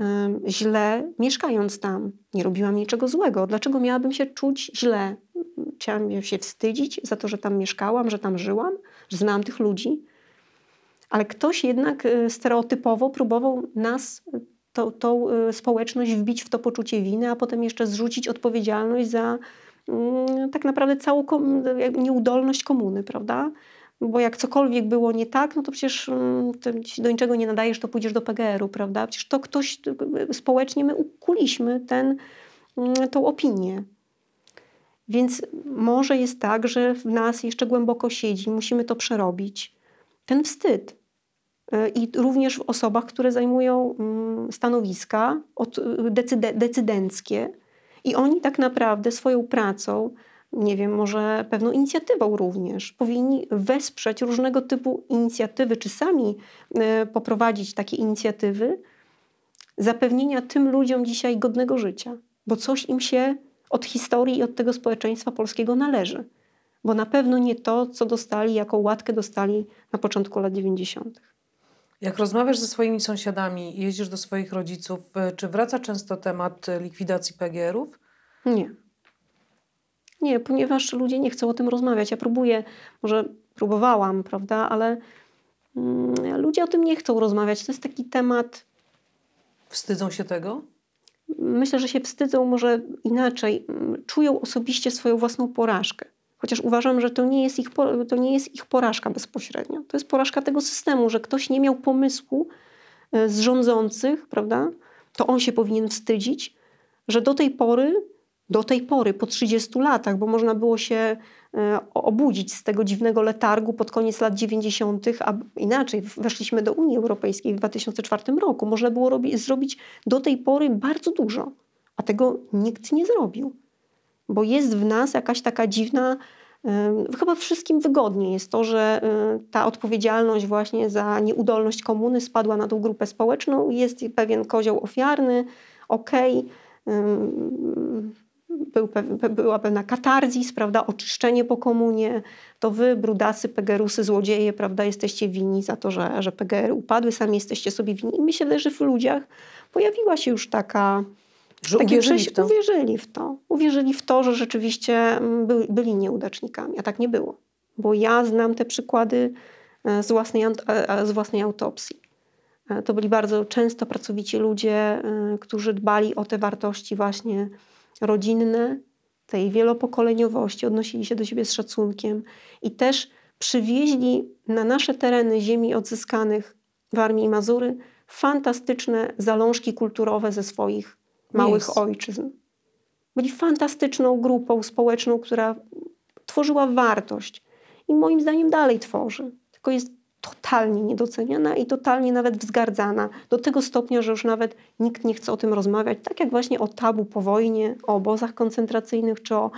um, źle mieszkając tam. Nie robiłam niczego złego. Dlaczego miałabym się czuć źle? Chciałam się wstydzić za to, że tam mieszkałam, że tam żyłam, że znałam tych ludzi. Ale ktoś jednak stereotypowo próbował nas, to, tą społeczność wbić w to poczucie winy, a potem jeszcze zrzucić odpowiedzialność za mm, tak naprawdę całą kom- nieudolność komuny, prawda? Bo jak cokolwiek było nie tak, no to przecież do niczego nie nadajesz, to pójdziesz do P G R-u, prawda? Przecież to ktoś, społecznie my ukuliśmy ten, tą opinię. Więc może jest tak, że w nas jeszcze głęboko siedzi, musimy to przerobić. Ten wstyd. I również w osobach, które zajmują stanowiska decydenckie i oni tak naprawdę swoją pracą, nie wiem, może pewną inicjatywą również. Powinni wesprzeć różnego typu inicjatywy, czy sami poprowadzić takie inicjatywy zapewnienia tym ludziom dzisiaj godnego życia. Bo coś im się od historii i od tego społeczeństwa polskiego należy. Bo na pewno nie to, co dostali, jaką łatkę dostali na początku lat dziewięćdziesiątych. Jak rozmawiasz ze swoimi sąsiadami, jeździsz do swoich rodziców, czy wraca często temat likwidacji P G R-ów? Nie. Nie, ponieważ ludzie nie chcą o tym rozmawiać. Ja próbuję, może próbowałam, prawda, ale mm, ludzie o tym nie chcą rozmawiać. To jest taki temat... Wstydzą się tego? Myślę, że się wstydzą, może inaczej. Czują osobiście swoją własną porażkę. Chociaż uważam, że to nie jest ich, to nie jest ich porażka bezpośrednio. To jest porażka tego systemu, że ktoś nie miał pomysłu z rządzących, prawda, to on się powinien wstydzić, że do tej pory Do tej pory, po trzydziestu latach, bo można było się obudzić z tego dziwnego letargu pod koniec lat dziewięćdziesiątych, a inaczej weszliśmy do Unii Europejskiej w dwa tysiące czwartym roku. Można było robi- zrobić do tej pory bardzo dużo, a tego nikt nie zrobił. Bo jest w nas jakaś taka dziwna, y, chyba wszystkim wygodnie jest to, że y, ta odpowiedzialność właśnie za nieudolność komuny spadła na tą grupę społeczną. Jest pewien kozioł ofiarny, okej, okay, y, Był, była pewna katarzis, prawda, oczyszczenie po komunie, to wy, brudasy, P G R-usy, złodzieje, prawda, jesteście winni za to, że, że P G R upadły, sami jesteście sobie winni. I myślę, że w ludziach pojawiła się już taka... Że takie uwierzyli, przejście, w to. uwierzyli w to. Uwierzyli w to, że rzeczywiście by, byli nieudacznikami, a tak nie było. Bo ja znam te przykłady z własnej, z własnej autopsji. To byli bardzo często pracowici ludzie, którzy dbali o te wartości właśnie rodzinne, tej wielopokoleniowości, odnosili się do siebie z szacunkiem i też przywieźli na nasze tereny ziemi odzyskanych w Warmii i Mazury fantastyczne zalążki kulturowe ze swoich małych yes. ojczyzn. Byli fantastyczną grupą społeczną, która tworzyła wartość i moim zdaniem dalej tworzy, tylko jest totalnie niedoceniana i totalnie nawet wzgardzana. Do tego stopnia, że już nawet nikt nie chce o tym rozmawiać. Tak jak właśnie o tabu po wojnie, o obozach koncentracyjnych, czy o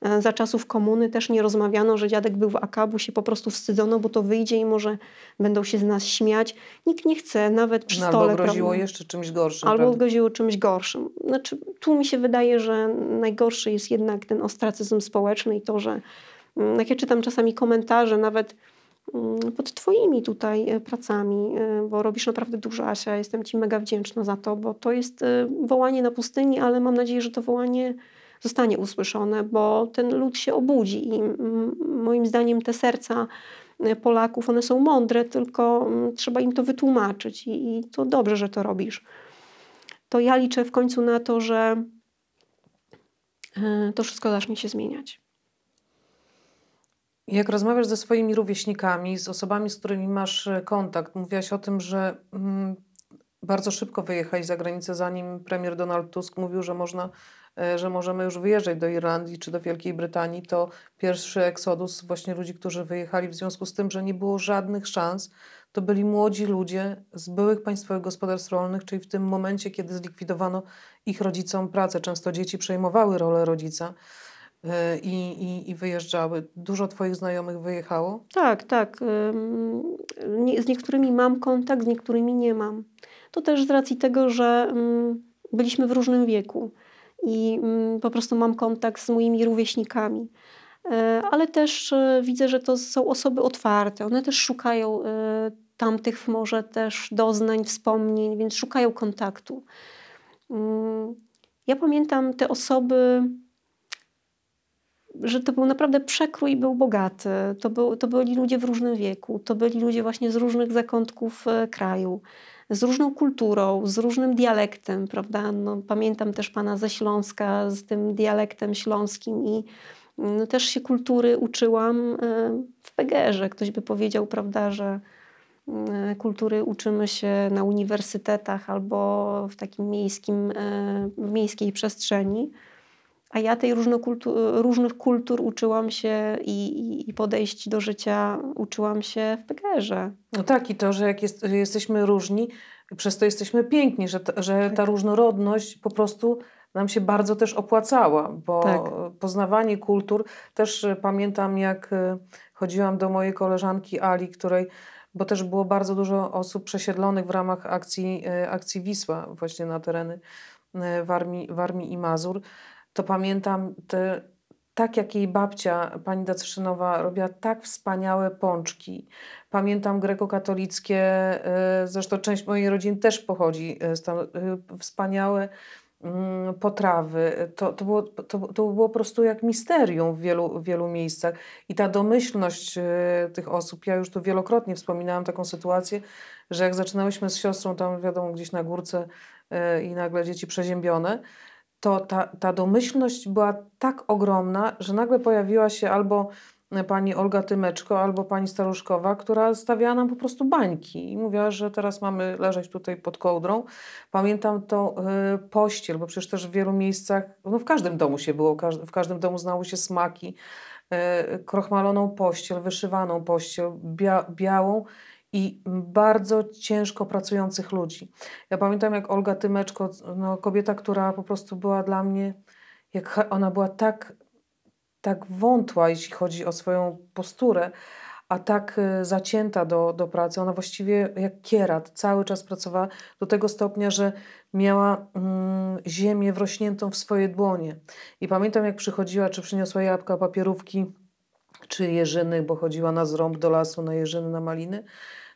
e, za czasów komuny też nie rozmawiano, że dziadek był w Akabu, się po prostu wstydzono, bo to wyjdzie i może będą się z nas śmiać. Nikt nie chce nawet przy no, stole... Albo groziło prawda? jeszcze czymś gorszym. Albo prawda? groziło czymś gorszym. Znaczy, tu mi się wydaje, że najgorszy jest jednak ten ostracyzm społeczny i to, że jak ja czytam czasami komentarze, nawet pod twoimi tutaj pracami, bo robisz naprawdę dużo, Asia, jestem ci mega wdzięczna za to, bo to jest wołanie na pustyni, ale mam nadzieję, że to wołanie zostanie usłyszone, bo ten lud się obudzi i moim zdaniem te serca Polaków, one są mądre, tylko trzeba im to wytłumaczyć i, i to dobrze, że to robisz. To ja liczę w końcu na to, że to wszystko zacznie się zmieniać. Jak rozmawiasz ze swoimi rówieśnikami, z osobami, z którymi masz kontakt, mówiłaś o tym, że mm, bardzo szybko wyjechali za granicę, zanim premier Donald Tusk mówił, że, można, że możemy już wyjeżdżać do Irlandii czy do Wielkiej Brytanii, to pierwszy eksodus właśnie ludzi, którzy wyjechali w związku z tym, że nie było żadnych szans, to byli młodzi ludzie z byłych państwowych gospodarstw rolnych, czyli w tym momencie, kiedy zlikwidowano ich rodzicom pracę. Często dzieci przejmowały rolę rodzica. i, i, i wyjeżdżały. Dużo Twoich znajomych wyjechało? Tak, tak. Z niektórymi mam kontakt, z niektórymi nie mam. To też z racji tego, że byliśmy w różnym wieku i po prostu mam kontakt z moimi rówieśnikami. Ale też widzę, że to są osoby otwarte. One też szukają tamtych może też doznań, wspomnień, więc szukają kontaktu. Ja pamiętam te osoby, że to był naprawdę przekrój, był bogaty. To, był, to byli ludzie w różnym wieku, to byli ludzie właśnie z różnych zakątków kraju, z różną kulturą, z różnym dialektem, prawda? No, pamiętam też pana ze Śląska, z tym dialektem śląskim i no, też się kultury uczyłam w P G R ze. Ktoś by powiedział, prawda, że kultury uczymy się na uniwersytetach albo w takim miejskim, w miejskiej przestrzeni. A ja tej różnych kultur uczyłam się i, i podejść do życia uczyłam się w P G R ze. No tak, i to, że jak jest, że jesteśmy różni, przez to jesteśmy piękni, że, to, że ta tak. różnorodność po prostu nam się bardzo też opłacała, bo tak. poznawanie kultur, też pamiętam jak chodziłam do mojej koleżanki Ali, której, bo też było bardzo dużo osób przesiedlonych w ramach akcji, akcji Wisła właśnie na tereny Warmii, Warmii i Mazur, to pamiętam te, tak jak jej babcia, pani Dacyszynowa, robiła tak wspaniałe pączki. Pamiętam grekokatolickie, zresztą część mojej rodziny też pochodzi z tam, wspaniałe potrawy. To, to, było, to, to było po prostu jak misterium w wielu, w wielu miejscach. I ta domyślność tych osób, ja już tu wielokrotnie wspominałam taką sytuację, że jak zaczynałyśmy z siostrą tam wiadomo gdzieś na górce i nagle dzieci przeziębione, to ta, ta domyślność była tak ogromna, że nagle pojawiła się albo pani Olga Tymeczko, albo pani Staruszkowa, która stawiała nam po prostu bańki i mówiła, że teraz mamy leżeć tutaj pod kołdrą. Pamiętam tą y, pościel, bo przecież też w wielu miejscach, no w każdym domu się było, każ, w każdym domu znały się smaki, y, krochmaloną pościel, wyszywaną pościel, bia, białą i bardzo ciężko pracujących ludzi. Ja pamiętam jak Olga Tymeczko, no, kobieta, która po prostu była dla mnie, jak ona była tak, tak wątła, jeśli chodzi o swoją posturę, a tak zacięta do, do pracy. Ona właściwie jak kierat cały czas pracowała do tego stopnia, że miała mm, ziemię wrośniętą w swoje dłonie. I pamiętam jak przychodziła, czy przyniosła jabłka, papierówki, czy jeżyny, bo chodziła na zrąb do lasu, na jeżyny, na maliny,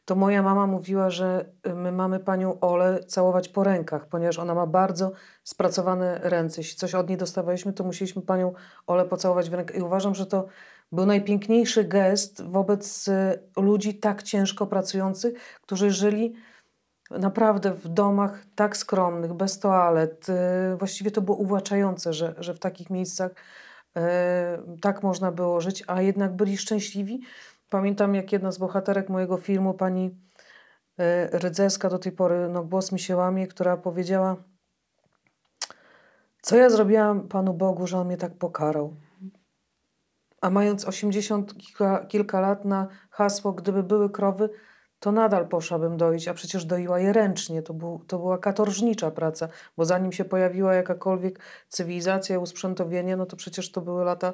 to moja mama mówiła, że my mamy panią Olę całować po rękach, ponieważ ona ma bardzo spracowane ręce. Jeśli coś od niej dostawaliśmy, to musieliśmy panią Olę pocałować w rękę. I uważam, że to był najpiękniejszy gest wobec ludzi tak ciężko pracujących, którzy żyli naprawdę w domach tak skromnych, bez toalet. Właściwie to było uwłaczające, że, że w takich miejscach tak można było żyć, a jednak byli szczęśliwi. Pamiętam, jak jedna z bohaterek mojego filmu, pani Rydzewska, do tej pory no, głos mi się łamie, która powiedziała: co ja zrobiłam Panu Bogu, że On mnie tak pokarał? A mając osiemdziesiąt kilka, kilka lat na hasło, gdyby były krowy, to nadal poszłabym doić, a przecież doiła je ręcznie. To, był, to była katorżnicza praca, bo zanim się pojawiła jakakolwiek cywilizacja, usprzętowienie, no to przecież to były lata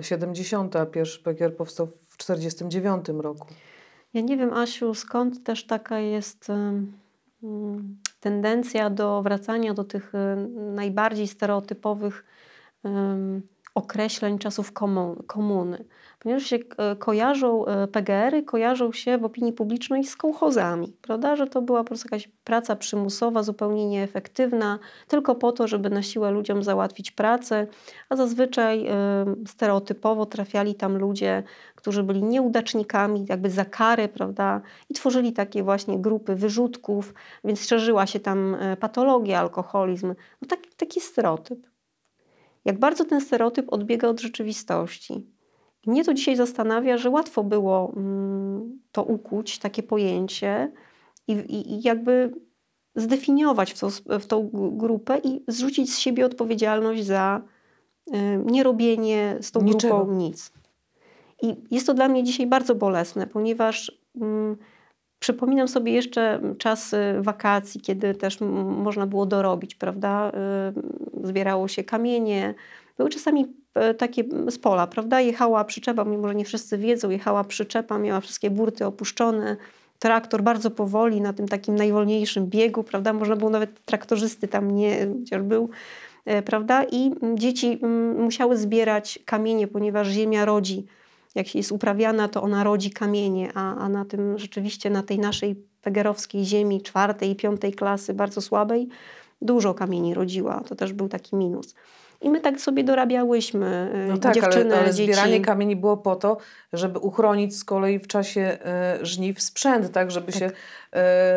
siedemdziesiąte, a pierwszy P G R powstał w czterdziestym dziewiątym roku. Ja nie wiem, Asiu, skąd też taka jest hmm, tendencja do wracania do tych hmm, najbardziej stereotypowych hmm, określeń czasów komuny. Ponieważ się kojarzą P G R y, kojarzą się w opinii publicznej z kołchozami, prawda? Że to była po prostu jakaś praca przymusowa, zupełnie nieefektywna, tylko po to, żeby na siłę ludziom załatwić pracę, a zazwyczaj y, stereotypowo trafiali tam ludzie, którzy byli nieudacznikami, jakby za karę, prawda? I tworzyli takie właśnie grupy wyrzutków, więc szerzyła się tam patologia, alkoholizm. No tak, taki stereotyp. Jak bardzo ten stereotyp odbiega od rzeczywistości. I mnie to dzisiaj zastanawia, że łatwo było mm, to ukuć, takie pojęcie i, i, i jakby zdefiniować w, to, w tą grupę i zrzucić z siebie odpowiedzialność za y, nierobienie z tą Niczego. grupą nic. I jest to dla mnie dzisiaj bardzo bolesne, ponieważ mm, przypominam sobie jeszcze czas wakacji, kiedy też można było dorobić, prawda? Zbierało się kamienie, Były czasami takie z pola, prawda? Jechała przyczepa, mimo że nie wszyscy wiedzą, jechała przyczepa, miała wszystkie burty opuszczone, traktor bardzo powoli, na tym takim najwolniejszym biegu, prawda? Można było nawet traktorzysty tam nie, chociaż był, prawda? I dzieci musiały zbierać kamienie, ponieważ ziemia rodzi. Jak się jest uprawiana, to ona rodzi kamienie, a, a na tym rzeczywiście, na tej naszej pegerowskiej ziemi czwartej i piątej klasy, bardzo słabej, dużo kamieni rodziła. To też był taki minus. I my tak sobie dorabiałyśmy, no tak, dziewczyny, ale, ale dzieci. Zbieranie kamieni było po to, żeby uchronić z kolei w czasie y, żniw sprzęt, tak, żeby tak się y,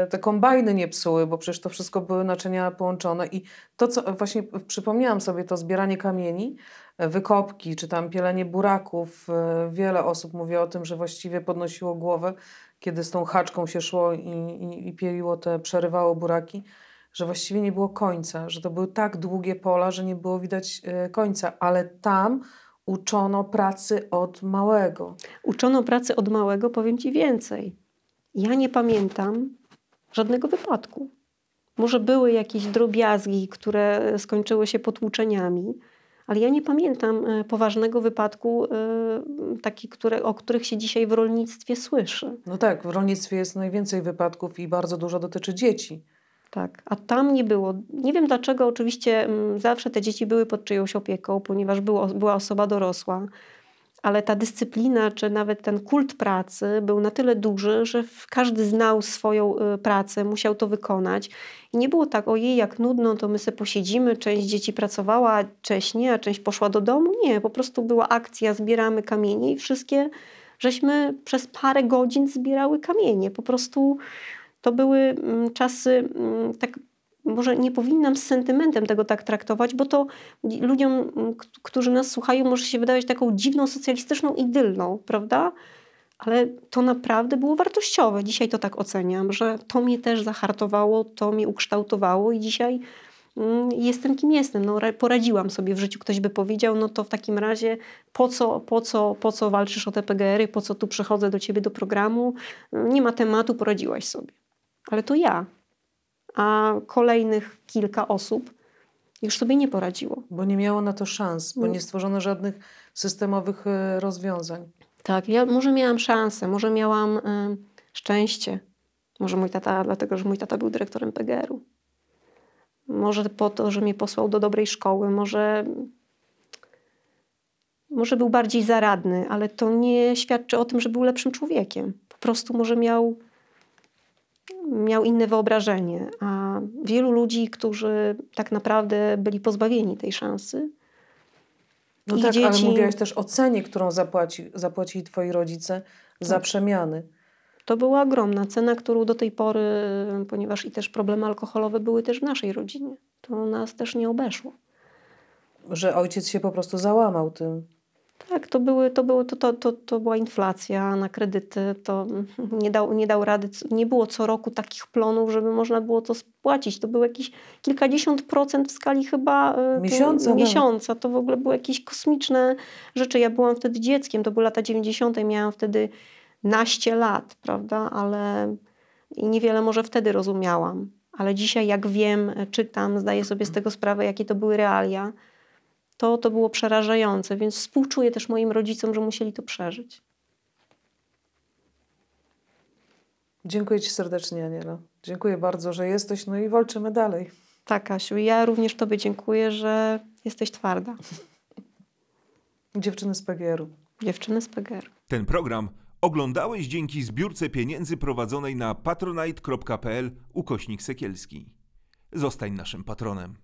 te kombajny nie psuły, bo przecież to wszystko były naczynia połączone. I to, co właśnie przypomniałam sobie, to zbieranie kamieni, wykopki, czy tam pielenie buraków. Wiele osób mówi o tym, że właściwie podnosiło głowę, kiedy z tą haczką się szło i, i, i pieliło te, przerywało buraki, że właściwie nie było końca, że to były tak długie pola, że nie było widać końca, ale tam uczono pracy od małego. Uczono pracy od małego, powiem Ci więcej. Ja nie pamiętam żadnego wypadku. Może były jakieś drobiazgi, które skończyły się potłuczeniami, ale ja nie pamiętam poważnego wypadku, yy, taki, które, o których się dzisiaj w rolnictwie słyszy. No tak, w rolnictwie jest najwięcej wypadków i bardzo dużo dotyczy dzieci. Tak, a tam nie było. Nie wiem dlaczego, oczywiście m, zawsze te dzieci były pod czyjąś opieką, ponieważ było, była osoba dorosła, ale ta dyscyplina, czy nawet ten kult pracy był na tyle duży, że każdy znał swoją y, pracę, musiał to wykonać. I nie było tak, ojej, jak nudno, to my se posiedzimy, część dzieci pracowała, część nie, a część poszła do domu. Nie, po prostu była akcja, zbieramy kamienie i wszystkie, żeśmy przez parę godzin zbierały kamienie. Po prostu to były czasy, tak może nie powinnam z sentymentem tego tak traktować, bo to ludziom, którzy nas słuchają, może się wydawać taką dziwną, socjalistyczną idyllą, prawda? Ale to naprawdę było wartościowe. Dzisiaj to tak oceniam, że to mnie też zahartowało, to mnie ukształtowało i dzisiaj jestem kim jestem. No, poradziłam sobie w życiu. Ktoś by powiedział, no to w takim razie po co, po co, po co walczysz o te P G R-y, po co tu przychodzę do ciebie do programu? Nie ma tematu, poradziłaś sobie. Ale to ja, a kolejnych kilka osób już sobie nie poradziło. Bo nie miało na to szans, bo nie stworzono żadnych systemowych rozwiązań. Tak, ja może miałam szansę, może miałam y, szczęście. Może mój tata, dlatego że mój tata był dyrektorem P G R-u. Może po to, że mnie posłał do dobrej szkoły, może... Może był bardziej zaradny, ale to nie świadczy o tym, że był lepszym człowiekiem. Po prostu może miał... miał inne wyobrażenie, a wielu ludzi, którzy tak naprawdę byli pozbawieni tej szansy. No tak, dzieci... ale mówiłaś też o cenie, którą zapłaci, zapłacili twoi rodzice za tak. przemiany. To była ogromna cena, którą do tej pory, ponieważ i też problemy alkoholowe były też w naszej rodzinie, to nas też nie obeszło. Że ojciec się po prostu załamał tym. Tak, to, były, to, było, to, to, to, to była inflacja na kredyty, to nie dał, nie dał rady, nie było co roku takich plonów, żeby można było to spłacić. To było jakieś kilkadziesiąt procent w skali chyba miesiąca. To, miesiąca. To w ogóle były jakieś kosmiczne rzeczy. Ja byłam wtedy dzieckiem, to były lata dziewięćdziesiąte, miałam wtedy naście lat, prawda, ale i niewiele może wtedy rozumiałam. Ale dzisiaj jak wiem, czytam, zdaję sobie z tego sprawę, jakie to były realia. To, to było przerażające, więc współczuję też moim rodzicom, że musieli to przeżyć. Dziękuję Ci serdecznie, Aniela. Dziękuję bardzo, że jesteś, no i walczymy dalej. Tak, Asiu, ja również Tobie dziękuję, że jesteś twarda. Dziewczyny z P G R-u. Dziewczyny z P G R-u. Ten program oglądałeś dzięki zbiórce pieniędzy prowadzonej na patronite kropka p l ukośnik Sekielski. Zostań naszym patronem.